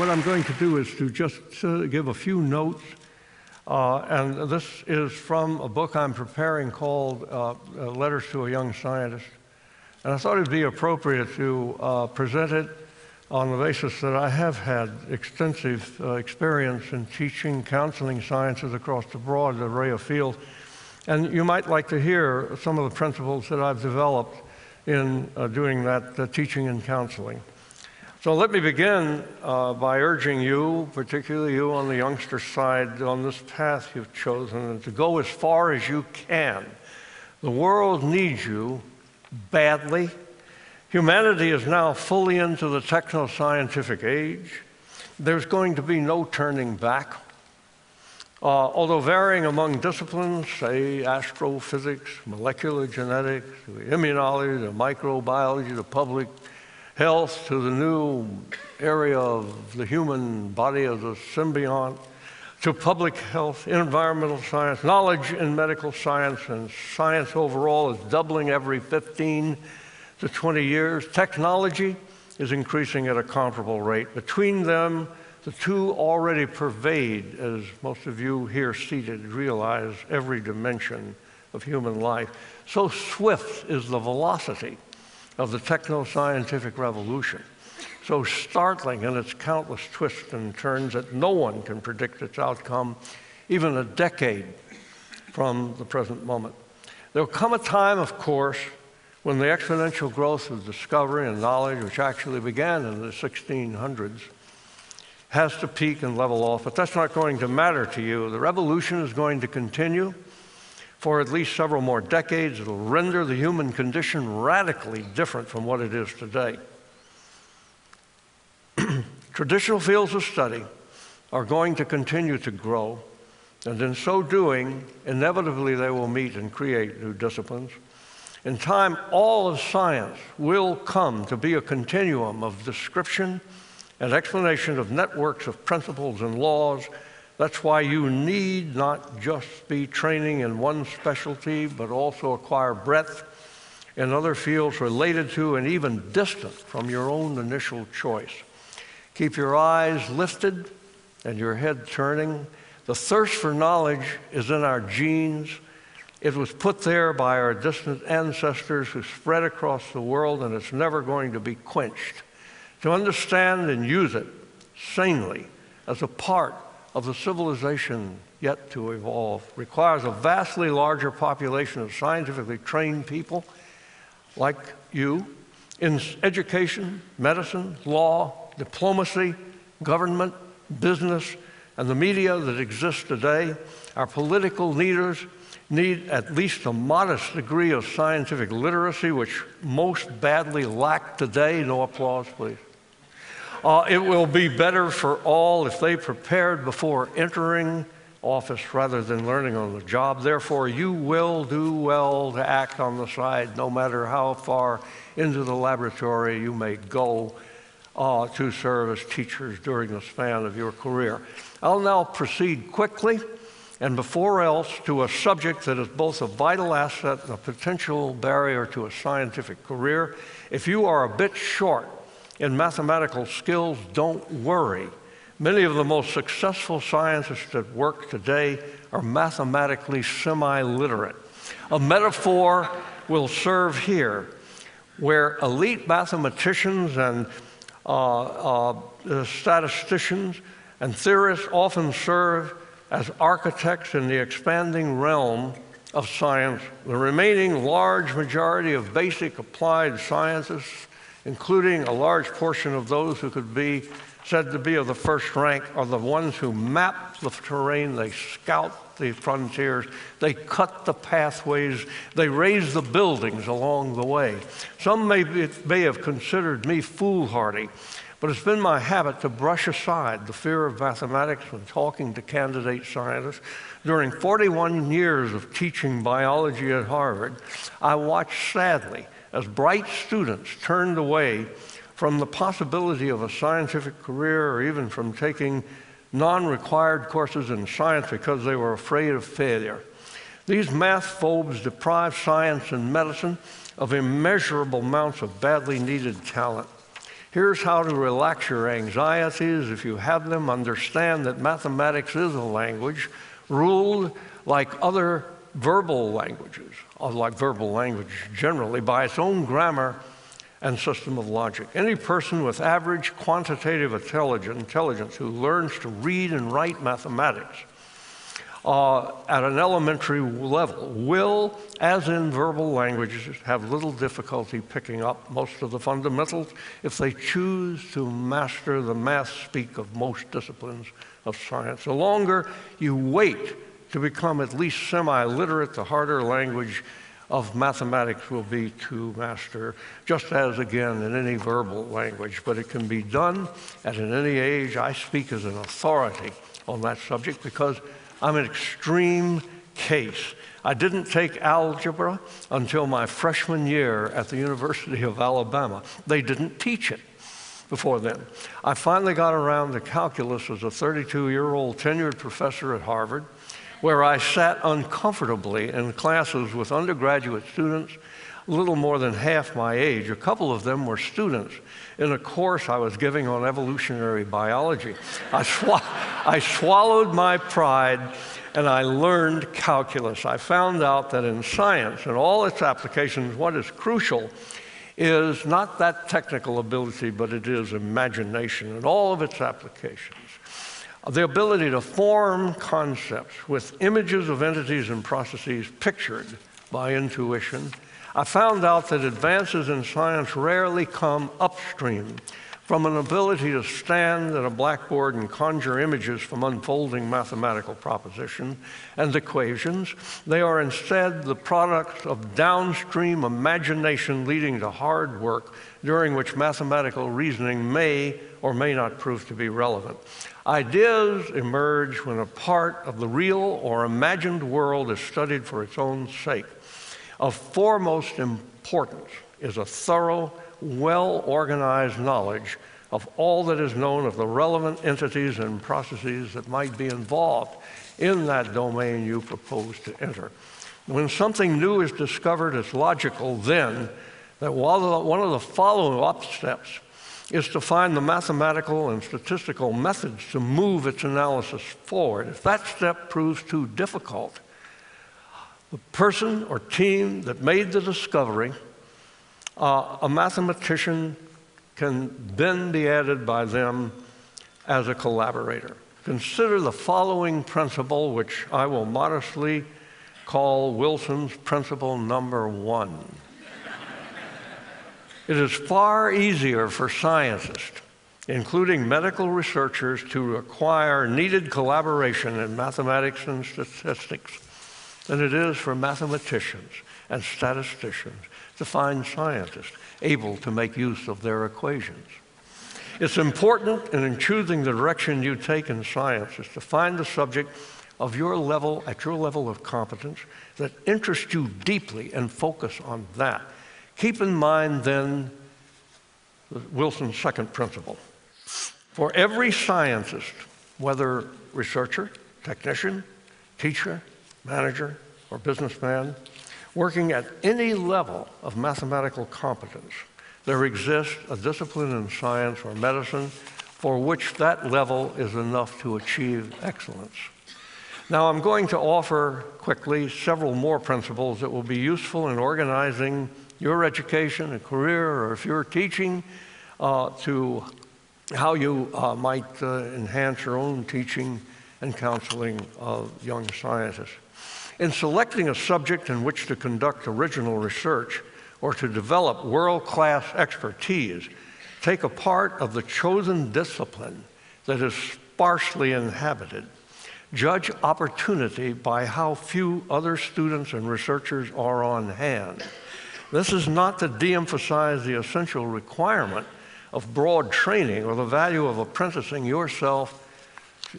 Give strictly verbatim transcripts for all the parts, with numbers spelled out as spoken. what I'm going to do is to just uh, give a few notes. Uh, and this is from a book I'm preparing called uh, Letters to a Young Scientist. And I thought it'd be appropriate to uh, present it on the basis that I have had extensive uh, experience in teaching, counseling sciences across the broad array of fields. And you might like to hear some of the principles that I've developed in uh, doing that uh, teaching and counseling. So let me begin uh, by urging you, particularly you on the youngster side, on this path you've chosen, and to go as far as you can. The world needs you badly. Humanity is now fully into the techno-scientific age. There's going to be no turning back. Uh, although varying among disciplines, say astrophysics, molecular genetics, to immunology, to microbiology, to public health, to the new area of the human body as a symbiont, to public health, environmental science, knowledge in medical science, and science overall is doubling every fifteen to twenty years. Technology is increasing at a comparable rate. Between them, the two already pervade, as most of you here seated realize, every dimension of human life. So swift is the velocity of the techno-scientific revolution, so startling in its countless twists and turns that no one can predict its outcome even a decade from the present moment. There'll come a time, of course, when the exponential growth of discovery and knowledge, which actually began in the sixteen hundreds, has to peak and level off, but that's not going to matter to you. The revolution is going to continue for at least several more decades. It'll render the human condition radically different from what it is today. Traditional fields of study are going to continue to grow, and in so doing, inevitably they will meet and create new disciplines. In time, all of science will come to be a continuum of description and explanation of networks of principles and laws. That's why you need not just be training in one specialty, but also acquire breadth in other fields related to and even distant from your own initial choice. Keep your eyes lifted and your head turning. The thirst for knowledge is in our genes. It was put there by our distant ancestors who spread across the world, and it's never going to be quenched. To understand and use it sanely as a part of the civilization yet to evolve requires a vastly larger population of scientifically trained people like you in education, medicine, law, diplomacy, government, business, and the media that exists today. Our political leaders need at least a modest degree of scientific literacy, which most badly lack today. No applause, please. Uh, it will be better for all if they prepared before entering office rather than learning on the job. Therefore, you will do well to act on the side, no matter how far into the laboratory you may go uh, to serve as teachers during the span of your career. I'll now proceed quickly and before else to a subject that is both a vital asset and a potential barrier to a scientific career. If you are a bit short in mathematical skills, don't worry. Many of the most successful scientists that work today are mathematically semi-literate. A metaphor will serve here, where elite mathematicians and uh, uh, statisticians and theorists often serve as architects in the expanding realm of science. The remaining large majority of basic applied scientists, including a large portion of those who could be said to be of the first rank, are the ones who map the terrain, they scout the frontiers, they cut the pathways, they raise the buildings along the way. Some may, be, may have considered me foolhardy, but it's been my habit to brush aside the fear of mathematics when talking to candidate scientists. During forty-one years of teaching biology at Harvard, I watched sadly as bright students turned away from the possibility of a scientific career or even from taking non-required courses in science because they were afraid of failure. These math phobes deprive science and medicine of immeasurable amounts of badly needed talent. Here's how to relax your anxieties if you have them. Understand that mathematics is a language ruled like other verbal languages, or like verbal language generally, by its own grammar and system of logic. Any person with average quantitative intelligence who learns to read and write mathematics uh, at an elementary level will, as in verbal languages, have little difficulty picking up most of the fundamentals if they choose to master the math speak of most disciplines of science. The longer you wait to become at least semi-literate, the harder language of mathematics will be to master, just as, again, in any verbal language. But it can be done at any age. I speak as an authority on that subject because I'm an extreme case. I didn't take algebra until my freshman year at the University of Alabama. They didn't teach it before then. I finally got around to calculus as a thirty-two-year-old tenured professor at Harvard, where I sat uncomfortably in classes with undergraduate students a little more than half my age. A couple of them were students in a course I was giving on evolutionary biology. I, swa I swallowed my pride and I learned calculus. I found out that in science and all its applications, what is crucial is not that technical ability, but it is imagination and all of its applications. The ability to form concepts with images of entities and processes pictured by intuition. I found out that advances in science rarely come upstream from an ability to stand at a blackboard and conjure images from unfolding mathematical propositions and equations. They are instead the products of downstream imagination leading to hard work during which mathematical reasoning may or may not prove to be relevant. Ideas emerge when a part of the real or imagined world is studied for its own sake. Of foremost importance is a thorough, well-organized knowledge of all that is known of the relevant entities and processes that might be involved in that domain you propose to enter. When something new is discovered, it's logical then that one of the follow-up steps is to find the mathematical and statistical methods to move its analysis forward. If that step proves too difficult, the person or team that made the discovery, Uh, a mathematician can then be added by them as a collaborator. Consider the following principle, which I will modestly call Wilson's principle number one. It is far easier for scientists, including medical researchers, to acquire needed collaboration in mathematics and statistics than it is for mathematicians and statisticians to find scientists able to make use of their equations. It's important in choosing the direction you take in science is to find the subject of your level, at your level of competence, that interests you deeply and focus on that. Keep in mind then Wilson's second principle. For every scientist, whether researcher, technician, teacher, manager, or businessman, working at any level of mathematical competence, there exists a discipline in science or medicine for which that level is enough to achieve excellence. Now, I'm going to offer quickly several more principles that will be useful in organizing your education and career, or if you're teaching, uh, to how you uh, might uh, enhance your own teaching and counseling of young scientists. In selecting a subject in which to conduct original research or to develop world-class expertise, take a part of the chosen discipline that is sparsely inhabited. Judge opportunity by how few other students and researchers are on hand. This is not to de-emphasize the essential requirement of broad training or the value of apprenticing yourself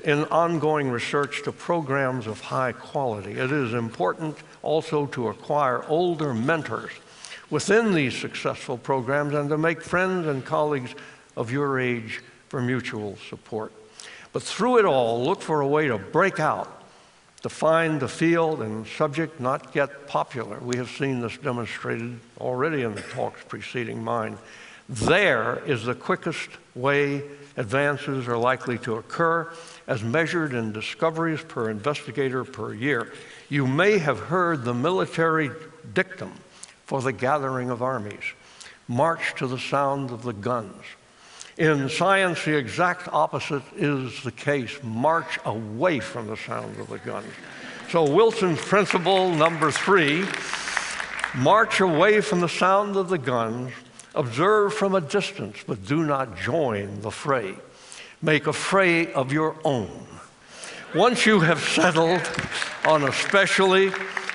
in ongoing research to programs of high quality. It is important also to acquire older mentors within these successful programs and to make friends and colleagues of your age for mutual support. But through it all, look for a way to break out, to find the field and subject not yet popular. We have seen this demonstrated already in the talks preceding mine. There is the quickest way advances are likely to occur, as measured in discoveries per investigator per year. You may have heard the military dictum for the gathering of armies: march to the sound of the guns. In science, the exact opposite is the case: march away from the sound of the guns. So Wilson's principle number three, march away from the sound of the guns, observe from a distance, but do not join the fray. Make a fray of your own. Once you have settled on a specialty,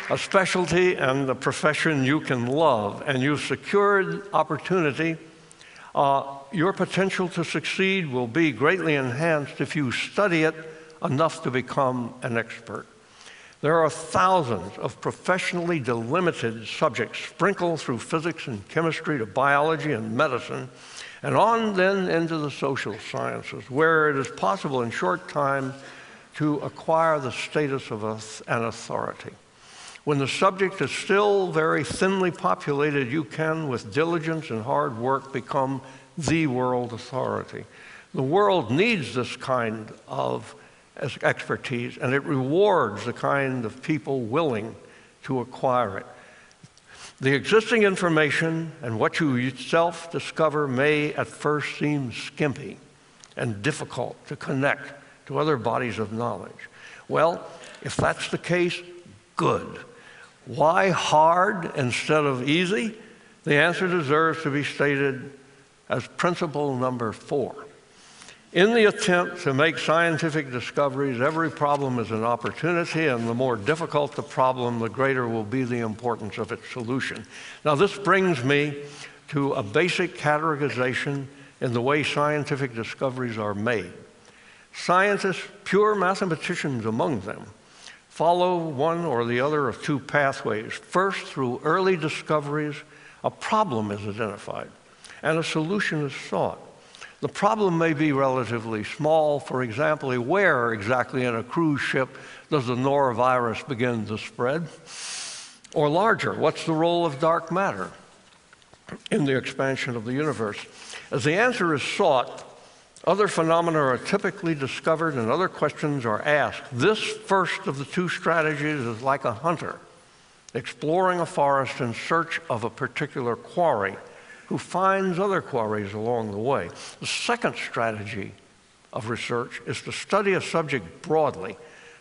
a specialty and a profession you can love, and you've secured opportunity, uh, your potential to succeed will be greatly enhanced if you study it enough to become an expert. There are thousands of professionally delimited subjects sprinkled through physics and chemistry to biology and medicine, and on then into the social sciences, where it is possible in short time to acquire the status of an authority. When the subject is still very thinly populated, you can, with diligence and hard work, become the world authority. The world needs this kind of expertise, and it rewards the kind of people willing to acquire it. The existing information and what you yourself discover may at first seem skimpy and difficult to connect to other bodies of knowledge. Well, if that's the case, good. Why hard instead of easy? The answer deserves to be stated as principle number four. In the attempt to make scientific discoveries, every problem is an opportunity, and the more difficult the problem, the greater will be the importance of its solution. Now, this brings me to a basic categorization in the way scientific discoveries are made. Scientists, pure mathematicians among them, follow one or the other of two pathways. First, through early discoveries, a problem is identified, and a solution is sought. The problem may be relatively small. For example, where exactly in a cruise ship does the norovirus begin to spread? Or larger, what's the role of dark matter in the expansion of the universe? As the answer is sought, other phenomena are typically discovered and other questions are asked. This first of the two strategies is like a hunter exploring a forest in search of a particular quarry, who finds other quarries along the way. The second strategy of research is to study a subject broadly,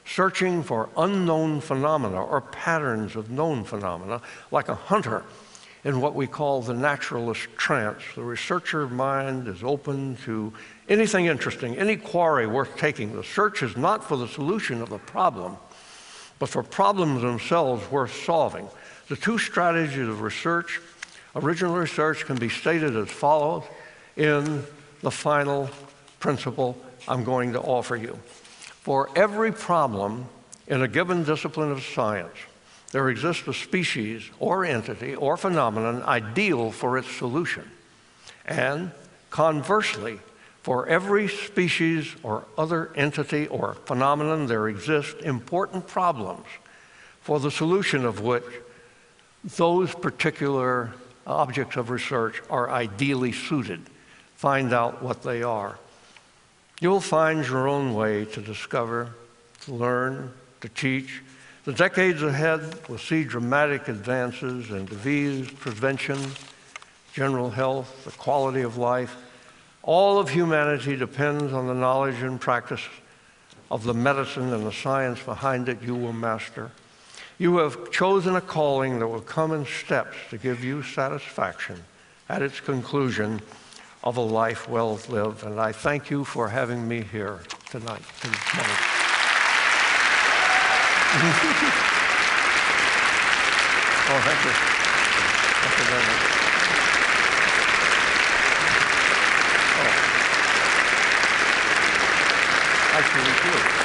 searching for unknown phenomena or patterns of known phenomena, like a hunter in what we call the naturalist trance. The researcher's mind is open to anything interesting, any quarry worth taking. The search is not for the solution of the problem, but for problems themselves worth solving. The two strategies of research Original research can be stated as follows in the final principle I'm going to offer you. For every problem in a given discipline of science, there exists a species or entity or phenomenon ideal for its solution. And conversely, for every species or other entity or phenomenon, there exist important problems for the solution of which those particular objects of research are ideally suited. Find out what they are. You'll find your own way to discover, to learn, to teach. The decades ahead will see dramatic advances in disease prevention, general health, the quality of life. All of humanity depends on the knowledge and practice of the medicine and the science behind it you will master. You have chosen a calling that will come in steps to give you satisfaction at its conclusion of a life well lived. And I thank you for having me here tonight. Oh, thank you. Thank you very much. Oh. Actually, too.